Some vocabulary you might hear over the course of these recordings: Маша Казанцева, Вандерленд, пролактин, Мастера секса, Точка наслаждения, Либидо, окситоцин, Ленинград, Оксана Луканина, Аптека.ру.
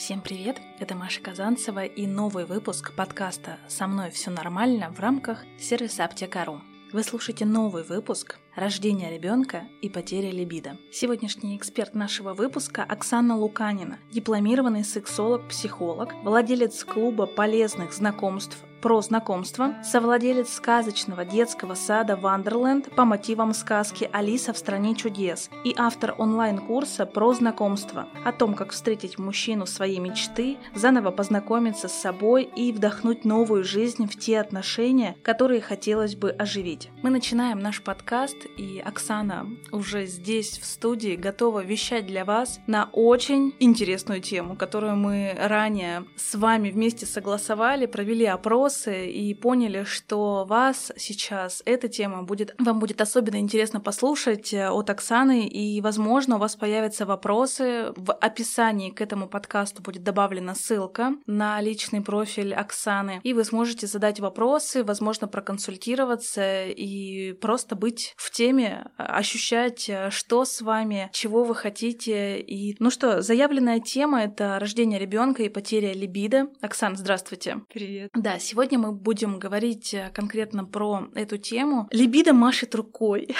Всем привет, это Маша Казанцева и новый выпуск подкаста «Со мной все нормально» в рамках сервиса Аптека.ру. Вы слушаете новый выпуск «Рождение ребенка и потеря либидо». Сегодняшний эксперт нашего выпуска Оксана Луканина, дипломированный сексолог-психолог, владелец клуба полезных знакомств «Про знакомство», совладелец сказочного детского сада «Вандерленд» по мотивам сказки «Алиса в стране чудес» и автор онлайн-курса «Про знакомство» о том, как встретить мужчину своей мечты, заново познакомиться с собой и вдохнуть новую жизнь в те отношения, которые хотелось бы оживить. Мы начинаем наш подкаст, и Оксана уже здесь, в студии, готова вещать для вас на очень интересную тему, которую мы ранее с вами вместе согласовали, провели опрос и поняли, что вас сейчас эта тема вам будет особенно интересно послушать от Оксаны, и, возможно, у вас появятся вопросы. В описании к этому подкасту будет добавлена ссылка на личный профиль Оксаны, и вы сможете задать вопросы, возможно, проконсультироваться и просто быть в теме, ощущать, что с вами, чего вы хотите. И, ну что, заявленная тема — это рождение ребенка и потеря либидо. Оксана, здравствуйте. Привет. Да, сегодня мы будем говорить конкретно про эту тему. Либидо машет рукой.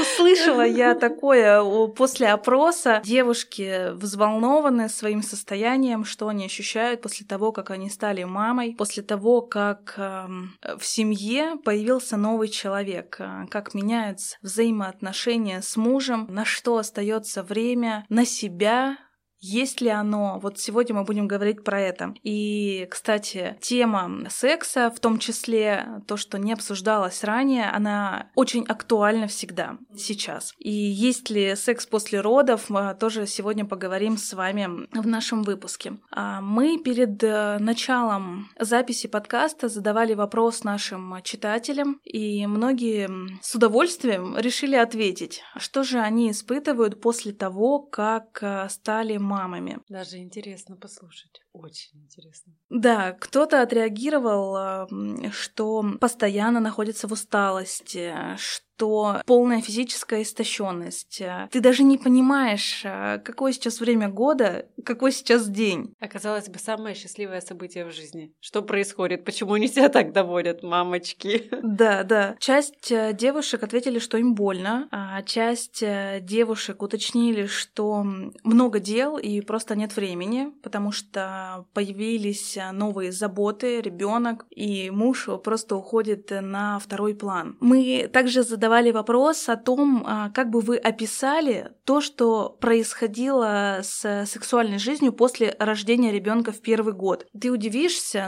Услышала я такое после опроса. Девушки взволнованы своим состоянием, что они ощущают после того, как они стали мамой, после того, как в семье появился новый человек, как меняются взаимоотношения с мужем, на что остается время, на себя. Есть ли оно? Вот сегодня мы будем говорить про это. И, кстати, тема секса, в том числе то, что не обсуждалось ранее, она очень актуальна всегда сейчас. И есть ли секс после родов, мы тоже сегодня поговорим с вами в нашем выпуске. Мы перед началом записи подкаста задавали вопрос нашим читателям, и многие с удовольствием решили ответить, что же они испытывают после того, как стали мамами. Даже интересно послушать. Очень интересно. Да, кто-то отреагировал, что постоянно находится в усталости, что полная физическая истощенность. Ты даже не понимаешь, какое сейчас время года, какой сейчас день. Оказалось бы, самое счастливое событие в жизни. Что происходит? Почему они себя так доводят, мамочки? Да. Часть девушек ответили, что им больно, а часть девушек уточнили, что много дел и просто нет времени, потому что появились новые заботы, ребенок, и муж просто уходит на второй план. Мы также задавали вопрос о том, как бы вы описали то, что происходило с сексуальной жизнью после рождения ребенка в первый год. Ты удивишься,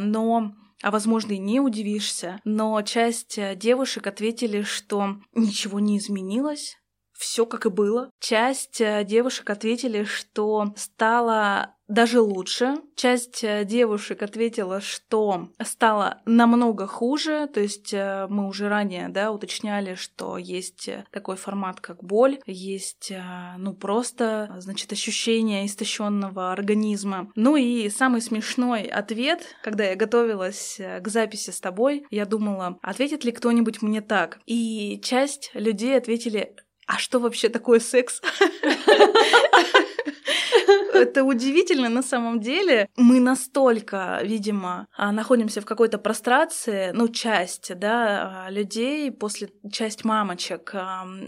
а возможно, и не удивишься, но часть девушек ответили, что ничего не изменилось, все как и было. Часть девушек ответили, что стало даже лучше. Часть девушек ответила, что стало намного хуже, то есть мы уже ранее, уточняли, что есть такой формат, как боль, есть, просто ощущение истощенного организма. Ну и самый смешной ответ, когда я готовилась к записи с тобой, я думала, ответит ли кто-нибудь мне так. И часть людей ответили: а что вообще такое секс? Это удивительно на самом деле. Мы настолько, видимо, находимся в какой-то прострации, людей, часть мамочек,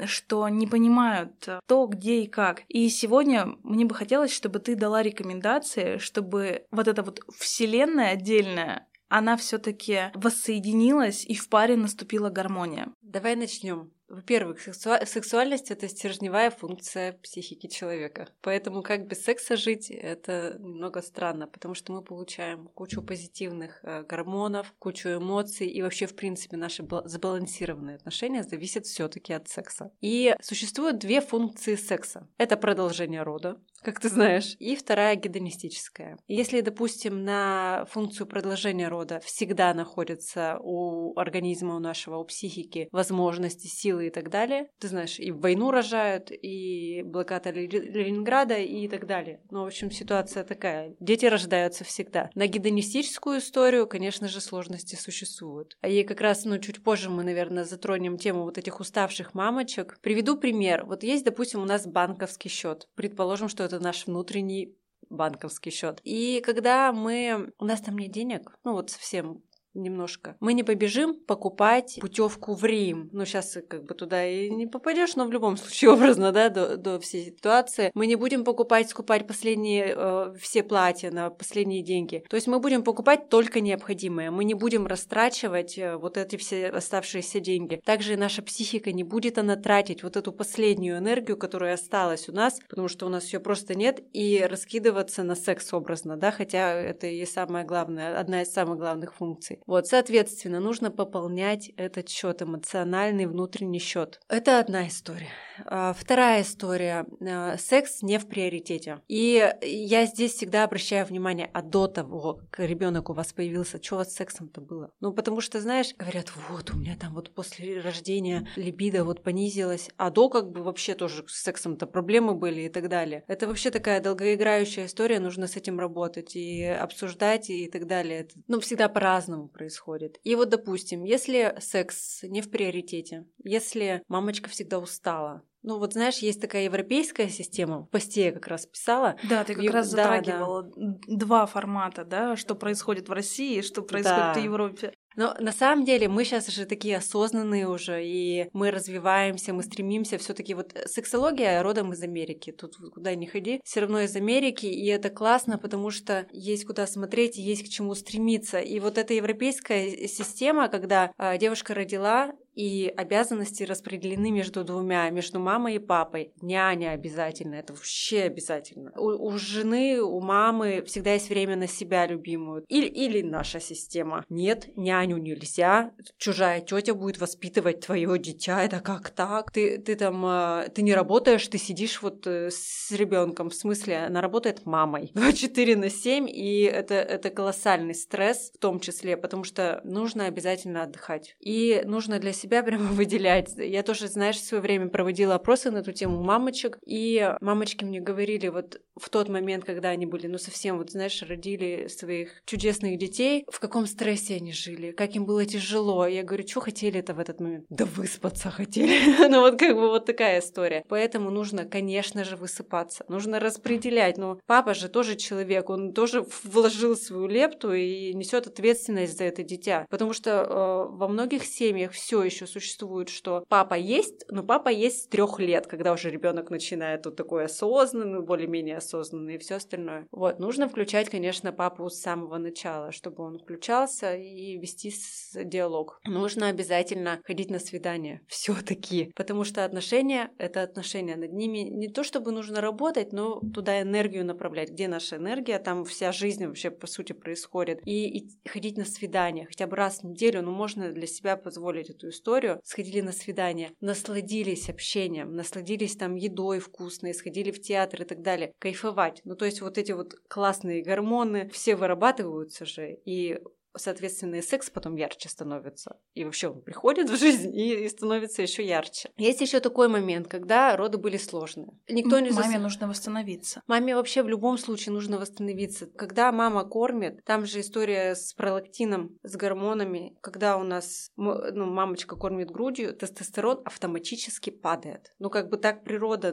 что не понимают то, где и как. И сегодня мне бы хотелось, чтобы ты дала рекомендации, чтобы вот эта вот вселенная отдельная, она все-таки воссоединилась, и в паре наступила гармония. Давай начнем. Во-первых, сексуальность — это стержневая функция психики человека. Поэтому как без секса жить — это немного странно, потому что мы получаем кучу позитивных гормонов, кучу эмоций, и вообще, в принципе, наши сбалансированные отношения зависят всё-таки от секса. И существуют две функции секса. Это продолжение рода, как ты знаешь, и вторая — гедонистическая. Если, допустим, на функцию продолжения рода всегда находится у организма, у психики возможности, силы, и так далее. Ты знаешь, и войну рожают, и блокада Ленинграда, и так далее. Ну, в общем, ситуация такая. Дети рождаются всегда. На гедонистическую историю, конечно же, сложности существуют. И как раз, ну, чуть позже мы, наверное, затронем тему вот этих уставших мамочек. Приведу пример. Вот есть, допустим, у нас банковский счет. Предположим, что это наш внутренний банковский счет. И когда мы... У нас там нет денег, ну, вот совсем... немножко. Мы не побежим покупать путевку в Рим. Ну, сейчас как бы туда и не попадешь, но в любом случае образно, да, до всей ситуации. Мы не будем скупать последние все платья на последние деньги. То есть мы будем покупать только необходимое. Мы не будем растрачивать вот эти все оставшиеся деньги. Также наша психика не будет она тратить вот эту последнюю энергию, которая осталась у нас, потому что у нас ее просто нет, и раскидываться на секс образно, да, хотя это и самое главное, одна из самых главных функций. Вот, соответственно, нужно пополнять этот счет, эмоциональный внутренний счет. Это одна история. Вторая история. Секс не в приоритете. И я здесь всегда обращаю внимание, а до того, как ребенок у вас появился, что у вас с сексом-то было? Ну, потому что, знаешь, говорят, вот, у меня там вот после рождения либидо вот понизилась, а до как бы вообще тоже с сексом-то проблемы были и так далее. Это вообще такая долгоиграющая история, нужно с этим работать и обсуждать и так далее. Ну, всегда по-разному происходит. И вот, допустим, если секс не в приоритете, если мамочка всегда устала, ну вот знаешь, есть такая европейская система, в посте я как раз писала. Да, ты как раз затрагивала два формата, да, что происходит в России, что происходит в Европе. Но на самом деле мы сейчас же такие осознанные уже, и мы развиваемся, мы стремимся. Все-таки вот сексология родом из Америки. Тут куда ни ходи, все равно из Америки, и это классно, потому что есть куда смотреть, есть к чему стремиться. И вот эта европейская система, когда девушка родила, и обязанности распределены между двумя, между мамой и папой. Няня обязательно, это вообще обязательно. У жены, у мамы всегда есть время на себя любимую. Или наша система. Нет, няню нельзя, чужая тетя будет воспитывать твое дитя, это как так? Ты не работаешь, ты сидишь вот с ребенком. В смысле, она работает мамой 24/7, и это колоссальный стресс в том числе, потому что нужно обязательно отдыхать. И нужно для себя прямо выделять. Я тоже, знаешь, в свое время проводила опросы на эту тему мамочек, и мамочки мне говорили вот в тот момент, когда они были, ну, совсем вот, знаешь, родили своих чудесных детей, в каком стрессе они жили, как им было тяжело. Я говорю, что хотели-то в этот момент? Да выспаться хотели. Ну, вот как бы вот такая история. Поэтому нужно, конечно же, высыпаться. Нужно распределять. Но папа же тоже человек, он тоже вложил свою лепту и несет ответственность за это дитя. Потому что во многих семьях все еще существует, что папа есть, но папа есть с 3 лет, когда уже ребенок начинает вот такой осознанный, более-менее осознанный и все остальное. Вот, нужно включать, конечно, папу с самого начала, чтобы он включался и вести диалог. Нужно обязательно ходить на свидания, все-таки, потому что отношения — это отношения. Над ними не то чтобы нужно работать, но туда энергию направлять. Где наша энергия, там вся жизнь вообще, по сути, происходит. И ходить на свидания хотя бы раз в неделю, ну, можно для себя позволить эту историю. Сходили на свидание, насладились общением, насладились там едой вкусной, сходили в театр и так далее. Кайфовать. Ну, то есть вот эти вот классные гормоны, все вырабатываются же, и соответственно, и секс потом ярче становится. И вообще он приходит в жизнь и становится еще ярче. Есть еще такой момент, когда роды были сложные. Маме нужно восстановиться. Маме вообще в любом случае нужно восстановиться. Когда мама кормит, там же история с пролактином, с гормонами. Когда у нас мамочка кормит грудью, тестостерон автоматически падает. Ну, как бы так природа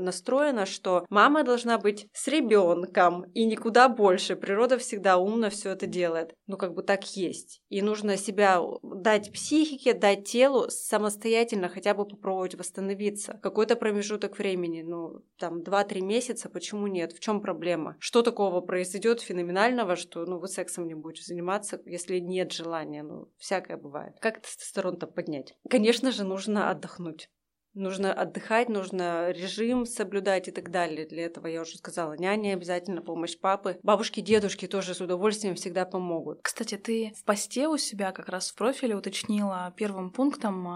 настроена, что мама должна быть с ребенком и никуда больше. Природа всегда умно все это делает. Ну, как бы так есть. И нужно себя дать психике, дать телу самостоятельно хотя бы попробовать восстановиться. Какой-то промежуток времени, ну, там, 2-3 месяца, почему нет? В чем проблема? Что такого произойдет феноменального, что, ну, вы сексом не будете заниматься, если нет желания? Ну, всякое бывает. Как тестостерон-то поднять? Конечно же, нужно отдохнуть. нужно отдыхать, нужно режим соблюдать и так далее. Для этого, я уже сказала, няня обязательно, помощь папы. Бабушки, дедушки тоже с удовольствием всегда помогут. Кстати, ты в посте у себя как раз в профиле уточнила первым пунктом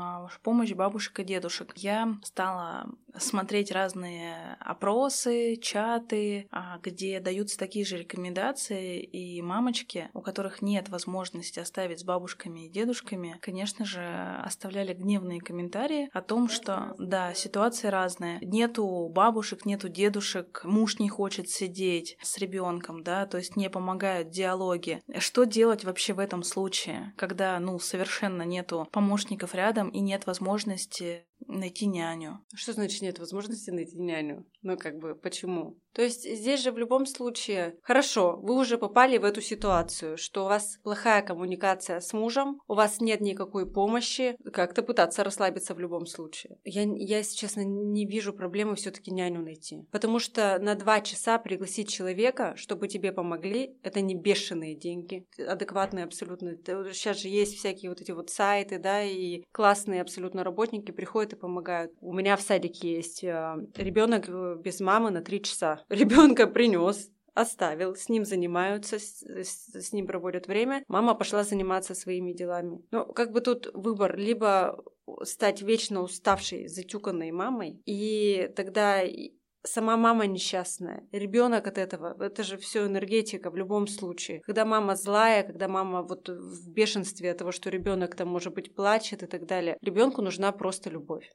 помощь бабушек и дедушек. Я стала смотреть разные опросы, чаты, где даются такие же рекомендации, и мамочки, у которых нет возможности оставить с бабушками и дедушками, конечно же, оставляли гневные комментарии о том, что да, ситуации разные. Нету бабушек, нету дедушек, муж не хочет сидеть с ребенком, да, то есть не помогают диалоги. Что делать вообще в этом случае, когда, совершенно нету помощников рядом и нет возможности найти няню? Что значит нет возможности найти няню? Почему? То есть здесь же в любом случае, хорошо, вы уже попали в эту ситуацию, что у вас плохая коммуникация с мужем, у вас нет никакой помощи, как-то пытаться расслабиться в любом случае. Я если честно, не вижу проблемы все-таки няню найти, потому что на 2 часа пригласить человека, чтобы тебе помогли, это не бешеные деньги, адекватные абсолютно. Сейчас же есть всякие эти сайты, да, и классные абсолютно работники приходят и помогают. У меня в садике есть ребенок без мамы на 3 часа. Ребенка принес, оставил, с ним занимаются, с ним проводят время. Мама пошла заниматься своими делами. Тут выбор, либо стать вечно уставшей, затюканной мамой, и тогда сама мама несчастная, ребенок от этого, это же все энергетика в любом случае. Когда мама злая, когда мама в бешенстве от того, что ребенок там, может быть, плачет и так далее, ребенку нужна просто любовь.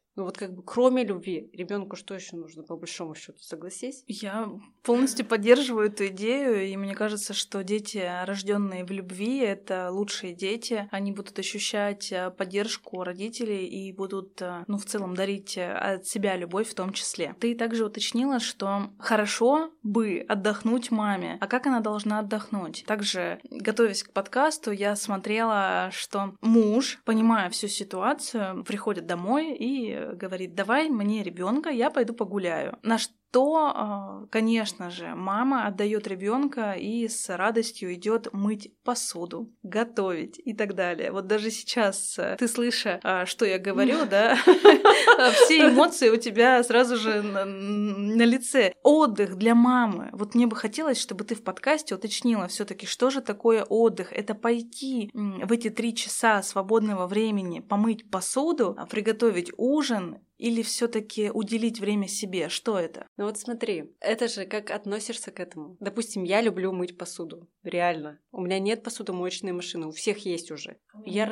Кроме любви, ребенку что еще нужно, по большому счету, согласись? Я полностью поддерживаю эту идею, и мне кажется, что дети, рожденные в любви, это лучшие дети. Они будут ощущать поддержку родителей и будут, в целом, дарить от себя любовь в том числе. Ты также уточнила, что хорошо бы отдохнуть маме. А как она должна отдохнуть? Также, готовясь к подкасту, я смотрела, что муж, понимая всю ситуацию, приходит домой и говорит: «Давай мне ребенка, я пойду погуляю». На что? То, конечно же, мама отдает ребенка и с радостью идет мыть посуду, готовить и так далее. Даже сейчас ты слыша, что я говорю, да, все эмоции у тебя сразу же на лице. Отдых для мамы. Мне бы хотелось, чтобы ты в подкасте уточнила все-таки, что же такое отдых. Это пойти в эти 3 часа свободного времени помыть посуду, приготовить ужин. Или все-таки уделить время себе? Что это? Смотри, это же как относишься к этому. Допустим, я люблю мыть посуду. Реально. У меня нет посудомоечной машины. У всех есть уже. Я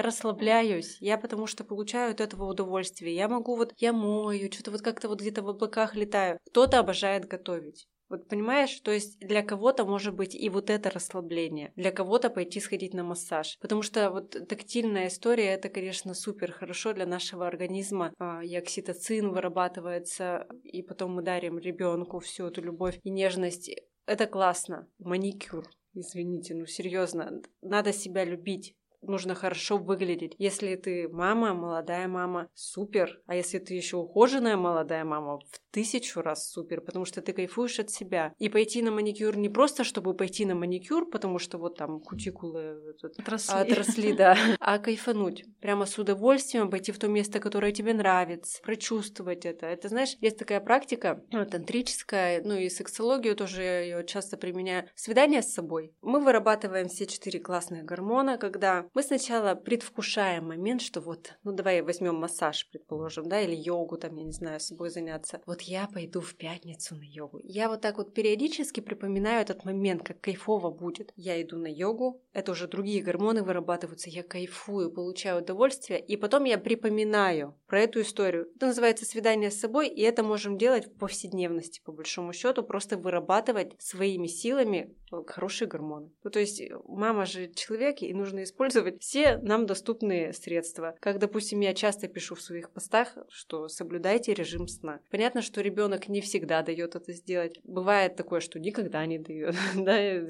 расслабляюсь. Я потому что получаю от этого удовольствие. Я могу я мою, что-то как-то где-то в облаках летаю. Кто-то обожает готовить. Понимаешь, то есть для кого-то может быть и это расслабление, для кого-то пойти сходить на массаж, потому что тактильная история, это, конечно, супер хорошо для нашего организма, и окситоцин вырабатывается, и потом мы дарим ребенку всю эту любовь и нежность, это классно. Маникюр, извините, серьезно, надо себя любить. Нужно хорошо выглядеть. Если ты мама, молодая мама, супер. А если ты еще ухоженная молодая мама, в 1000 раз супер, потому что ты кайфуешь от себя. И пойти на маникюр не просто, чтобы пойти на маникюр, потому что кутикулы отросли, да, а кайфануть. Прямо с удовольствием пойти в то место, которое тебе нравится, прочувствовать это. Это, знаешь, есть такая практика, тантрическая, и сексологию тоже я ее часто применяю. Свидание с собой. Мы вырабатываем все 4 классных гормона, когда мы сначала предвкушаем момент, что давай возьмем массаж, предположим, да, или йогу, я не знаю, с собой заняться. Я пойду в пятницу на йогу. Я периодически припоминаю этот момент, как кайфово будет. Я иду на йогу, это уже другие гормоны вырабатываются, я кайфую, получаю удовольствие, и потом я припоминаю про эту историю. Это называется свидание с собой, и это можем делать в повседневности, по большому счету, просто вырабатывать своими силами хорошие гормоны. То есть мама же человек, и нужно использовать все нам доступные средства. Как, допустим, я часто пишу в своих постах, что соблюдайте режим сна. Понятно, что ребенок не всегда дает это сделать. Бывает такое, что никогда не дает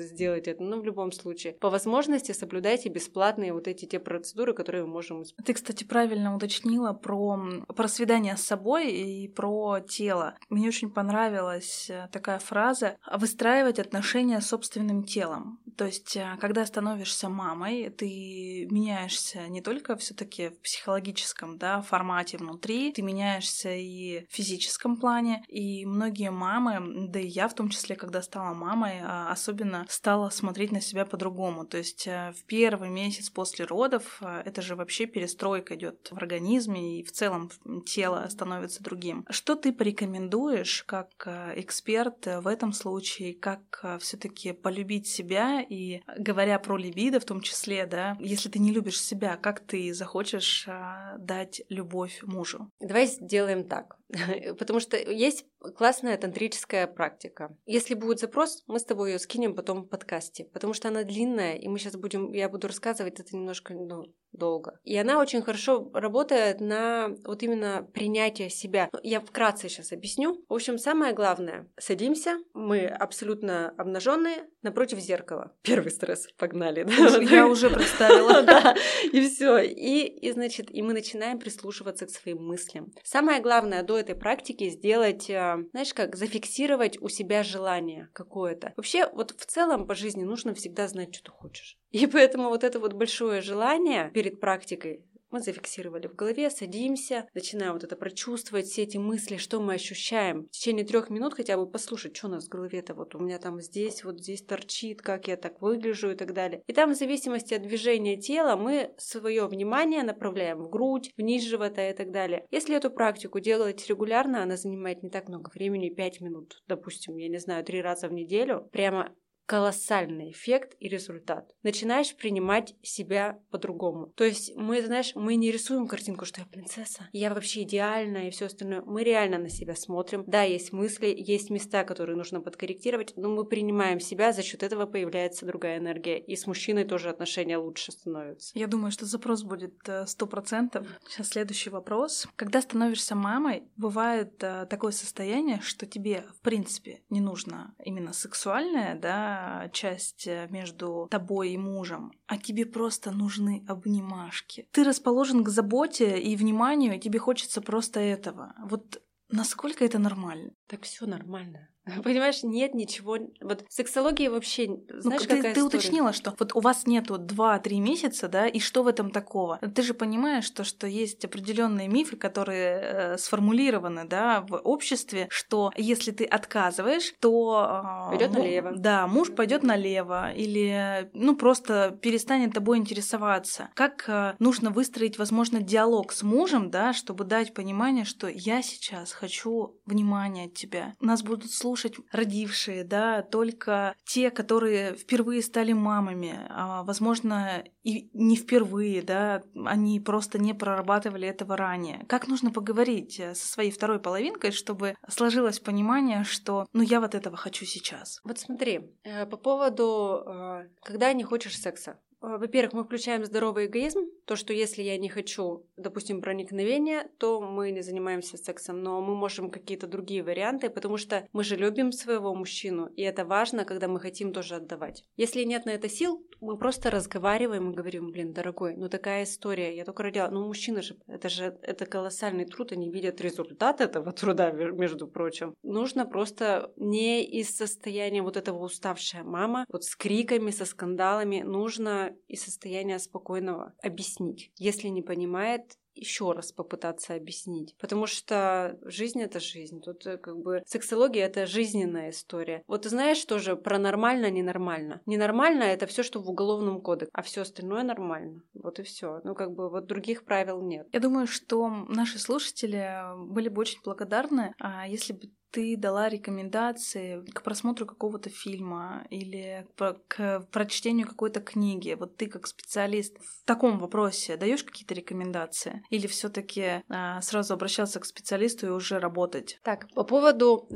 сделать это. Но в любом случае, по возможности соблюдайте бесплатные те процедуры, которые мы можем использовать. Ты, кстати, правильно уточнила про свидание с собой и про тело. Мне очень понравилась такая фраза: выстраивать отношения с собственным телом. То есть, когда становишься мамой, ты меняешься не только все-таки в психологическом, да, формате внутри, ты меняешься и в физическом плане. И многие мамы, да и я в том числе, когда стала мамой, особенно стала смотреть на себя по-другому. То есть в первый месяц после родов это же вообще перестройка идет в организме, и в целом тело становится другим. Что ты порекомендуешь как эксперт в этом случае, как все-таки полюбить себя? И говоря про либидо в том числе, да, если ты не любишь себя, как ты захочешь дать любовь мужу? Давай сделаем так, потому что есть классная тантрическая практика. Если будет запрос, мы с тобой ее скинем потом в подкасте, потому что она длинная, и мы сейчас будем, я буду рассказывать это немножко, долго. И она очень хорошо работает на вот именно принятие себя. Я вкратце сейчас объясню. В общем, самое главное, садимся, мы абсолютно обнаженные напротив зеркала. Первый стресс, погнали. Я уже представила. И все. И значит, и мы начинаем прислушиваться к своим мыслям. Самое главное до этой практики сделать, знаешь, как зафиксировать у себя желание какое-то. Вообще, вот в целом по жизни нужно всегда знать, что ты хочешь. И поэтому вот это вот большое желание перед практикой мы зафиксировали в голове, садимся, начинаем вот это прочувствовать, все эти мысли, что мы ощущаем. В течение 3 минут хотя бы послушать, что у нас в голове-то вот у меня там здесь, вот здесь торчит, как я так выгляжу и так далее. И там в зависимости от движения тела мы свое внимание направляем в грудь, вниз живота и так далее. Если эту практику делать регулярно, она занимает не так много времени, 5 минут, допустим, я не знаю, 3 раза в неделю, прямо колоссальный эффект и результат. Начинаешь принимать себя по-другому. То есть мы, знаешь, мы не рисуем картинку, что я принцесса, я вообще идеальна и все остальное. Мы реально на себя смотрим. Да, есть мысли, есть места, которые нужно подкорректировать, но мы принимаем себя, за счет этого появляется другая энергия. И с мужчиной тоже отношения лучше становятся. Я думаю, что запрос будет 100%. Сейчас следующий вопрос. Когда становишься мамой, бывает такое состояние, что тебе, в принципе, не нужно именно сексуальное, да, часть между тобой и мужем, а тебе просто нужны обнимашки. Ты расположен к заботе и вниманию, и тебе хочется просто этого. Вот насколько это нормально? Так все нормально. Понимаешь, нет ничего. Вот в сексологии вообще, знаешь, какая ты уточнила, что вот у вас нету 2-3 месяца, да, и что в этом такого? Ты же понимаешь, что есть определенные мифы, которые сформулированы, да, в обществе, что если ты отказываешь, то пойдет налево. Да, муж пойдет налево или, просто перестанет тобой интересоваться. Как нужно выстроить, возможно, диалог с мужем, да, чтобы дать понимание, что я сейчас хочу внимания от тебя. Нас будут слушать родившие, да, только те, которые впервые стали мамами, возможно, и не впервые, да, они просто не прорабатывали этого ранее. Как нужно поговорить со своей второй половинкой, чтобы сложилось понимание, что, я вот этого хочу сейчас? Вот смотри, по поводу, когда не хочешь секса. Во-первых, мы включаем здоровый эгоизм, то, что если я не хочу, допустим, проникновения, то мы не занимаемся сексом, но мы можем какие-то другие варианты, потому что мы же любим своего мужчину, и это важно, когда мы хотим тоже отдавать. Если нет на это сил, мы просто разговариваем и говорим, дорогой, такая история, я только родила, мужчина же, это колоссальный труд, они видят результат этого труда, между прочим. Нужно просто не из состояния вот этого уставшая мама, вот с криками, со скандалами, нужно из состояния спокойного объяснить. Если не понимает, еще раз попытаться объяснить. Потому что жизнь — это жизнь. Тут сексология — это жизненная история. Вот ты знаешь тоже про нормально, ненормально. Ненормально — это все, что в уголовном кодексе, а все остальное нормально. Вот и все. Вот других правил нет. Я думаю, что наши слушатели были бы очень благодарны, если бы ты дала рекомендации к просмотру какого-то фильма или к прочтению какой-то книги. Вот ты как специалист в таком вопросе даешь какие-то рекомендации? Или все-таки сразу обращаться к специалисту и уже работать? Так, по поводу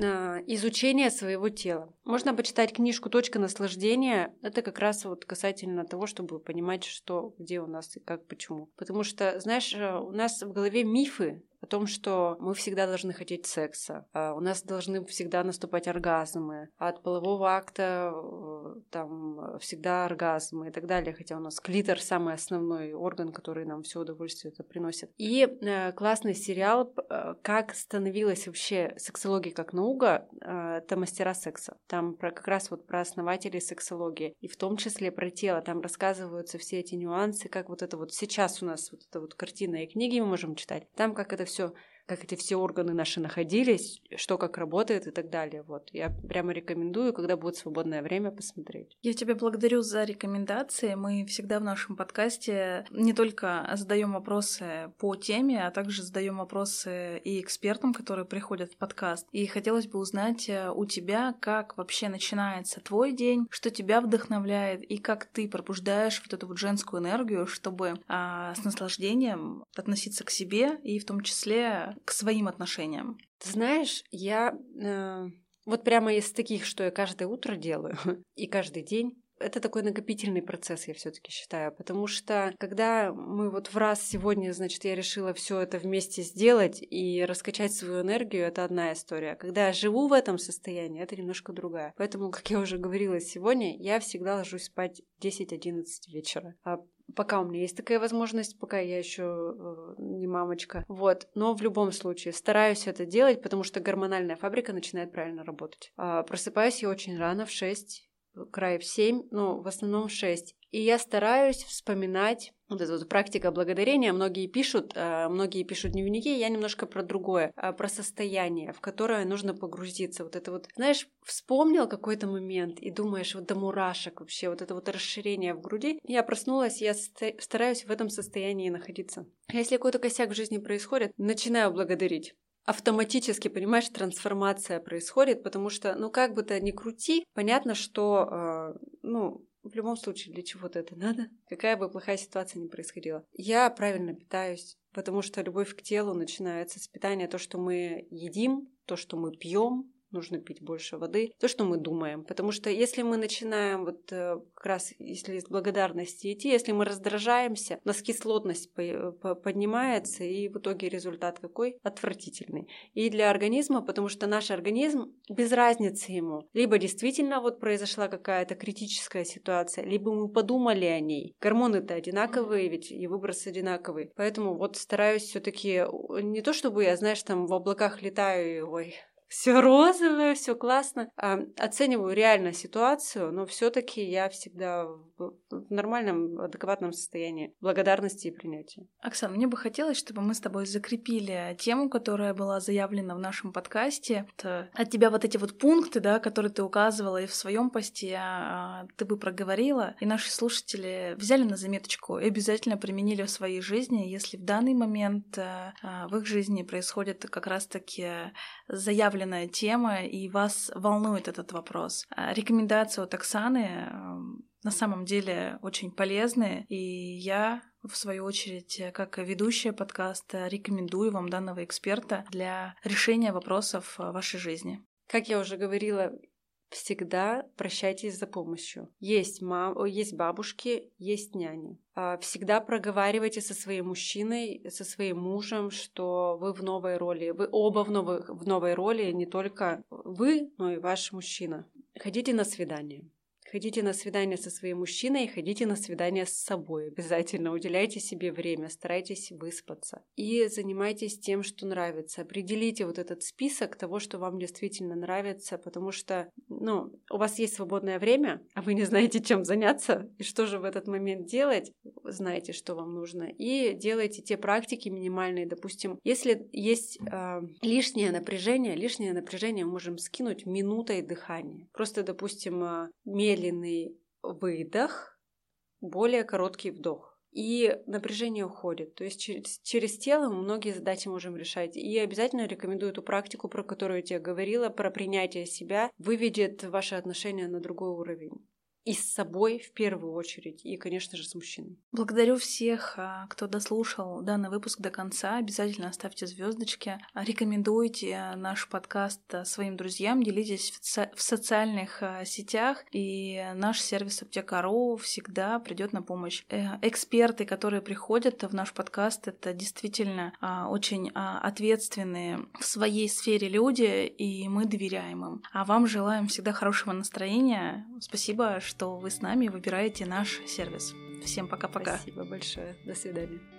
изучения своего тела. Можно почитать книжку «Точка наслаждения». Это как раз вот касательно того, чтобы понимать, что где у нас и как, почему. Потому что, знаешь, у нас в голове мифы, о том, что мы всегда должны хотеть секса, у нас должны всегда наступать оргазмы, а от полового акта там всегда оргазмы и так далее, хотя у нас клитор самый основной орган, который нам все удовольствие это приносит. И классный сериал, как становилась вообще сексология как наука, это «Мастера секса». Там как раз вот про основателей сексологии, и в том числе про тело. Там рассказываются все эти нюансы, как вот это вот сейчас у нас вот эта вот картина, и книги мы можем читать. Там как эти все органы наши находились, что как работает и так далее. Вот. Я прямо рекомендую, когда будет свободное время, посмотреть. Я тебя благодарю за рекомендации. Мы всегда в нашем подкасте не только задаем вопросы по теме, а также задаем вопросы и экспертам, которые приходят в подкаст. И хотелось бы узнать у тебя, как вообще начинается твой день, что тебя вдохновляет и как ты пробуждаешь вот эту вот женскую энергию, чтобы с наслаждением относиться к себе и в том числе к своим отношениям. Ты знаешь, я вот прямо из таких, что я каждое утро делаю и каждый день, это такой накопительный процесс, я все-таки считаю, потому что когда мы вот в раз сегодня, значит, я решила все это вместе сделать и раскачать свою энергию, это одна история. Когда я живу в этом состоянии, это немножко другая. Поэтому, как я уже говорила сегодня, я всегда ложусь спать 10-11 вечера. Пока у меня есть такая возможность, пока я еще не мамочка. Вот. Но в любом случае стараюсь это делать, потому что гормональная фабрика начинает правильно работать. Просыпаюсь я очень рано, в 6, край в 7, но в основном в 6. И я стараюсь вспоминать вот эта вот практика благодарения. Многие пишут дневники, я немножко про другое, про состояние, в которое нужно погрузиться. Вот это вот, знаешь, вспомнил какой-то момент и думаешь, вот до мурашек вообще, вот это вот расширение в груди. Я проснулась, я стараюсь в этом состоянии находиться. Если какой-то косяк в жизни происходит, начинаю благодарить. Автоматически, понимаешь, трансформация происходит, потому что, ну, как бы то ни крути, понятно, что, в любом случае, для чего-то это надо, какая бы плохая ситуация ни происходила. Я правильно питаюсь, потому что любовь к телу начинается с питания. То, что мы едим, то, что мы пьем, нужно пить больше воды, то, что мы думаем. Потому что если мы начинаем, вот как раз если из благодарности идти, если мы раздражаемся, у нас кислотность поднимается, и в итоге результат какой? Отвратительный. И для организма, потому что наш организм, без разницы ему, либо действительно вот произошла какая-то критическая ситуация, либо мы подумали о ней. Гормоны-то одинаковые ведь, и выброс одинаковый. Поэтому вот стараюсь все-таки, не то чтобы я, знаешь, там в облаках летаю и все розовое, все классно. Оцениваю реально ситуацию, но все-таки я всегда в нормальном, адекватном состоянии благодарности и принятия. Оксана, мне бы хотелось, чтобы мы с тобой закрепили тему, которая была заявлена в нашем подкасте. От тебя вот эти вот пункты, да, которые ты указывала и в своем посте, ты бы проговорила, и наши слушатели взяли на заметочку и обязательно применили в своей жизни, если в данный момент в их жизни происходит как раз-таки заявленная тема, и вас волнует этот вопрос. Рекомендации от Оксаны на самом деле очень полезные, и я, в свою очередь, как ведущая подкаста, рекомендую вам данного эксперта для решения вопросов вашей жизни. Как я уже говорила, всегда прощайтесь за помощью. Есть бабушки, есть няни. Всегда проговаривайте со своим мужчиной, со своим мужем, что вы в новой роли. Вы оба в новой роли, не только вы, но и ваш мужчина. Ходите на свидание. Ходите на свидание со своим мужчиной и ходите на свидание с собой обязательно. Уделяйте себе время, старайтесь выспаться. И занимайтесь тем, что нравится. Определите вот этот список того, что вам действительно нравится, потому что, у вас есть свободное время, а вы не знаете, чем заняться и что же в этот момент делать. Знаете, что вам нужно. И делайте те практики минимальные. Допустим, если есть лишнее напряжение мы можем скинуть минутой дыхания. Просто, допустим, медленный выдох, более короткий вдох. И напряжение уходит. То есть через тело мы многие задачи можем решать. И обязательно рекомендую эту практику, про которую я тебе говорила, про принятие себя, выведет ваши отношения на другой уровень. И с собой в первую очередь, и, конечно же, с мужчиной. Благодарю всех, кто дослушал данный выпуск до конца. Обязательно оставьте звездочки, рекомендуйте наш подкаст своим друзьям, делитесь в социальных сетях, и наш сервис Аптека.ру всегда придет на помощь. Эксперты, которые приходят в наш подкаст, это действительно очень ответственные в своей сфере люди, и мы доверяем им. А вам желаем всегда хорошего настроения. Спасибо, что вы с нами выбираете наш сервис. Всем пока-пока. Спасибо большое. До свидания.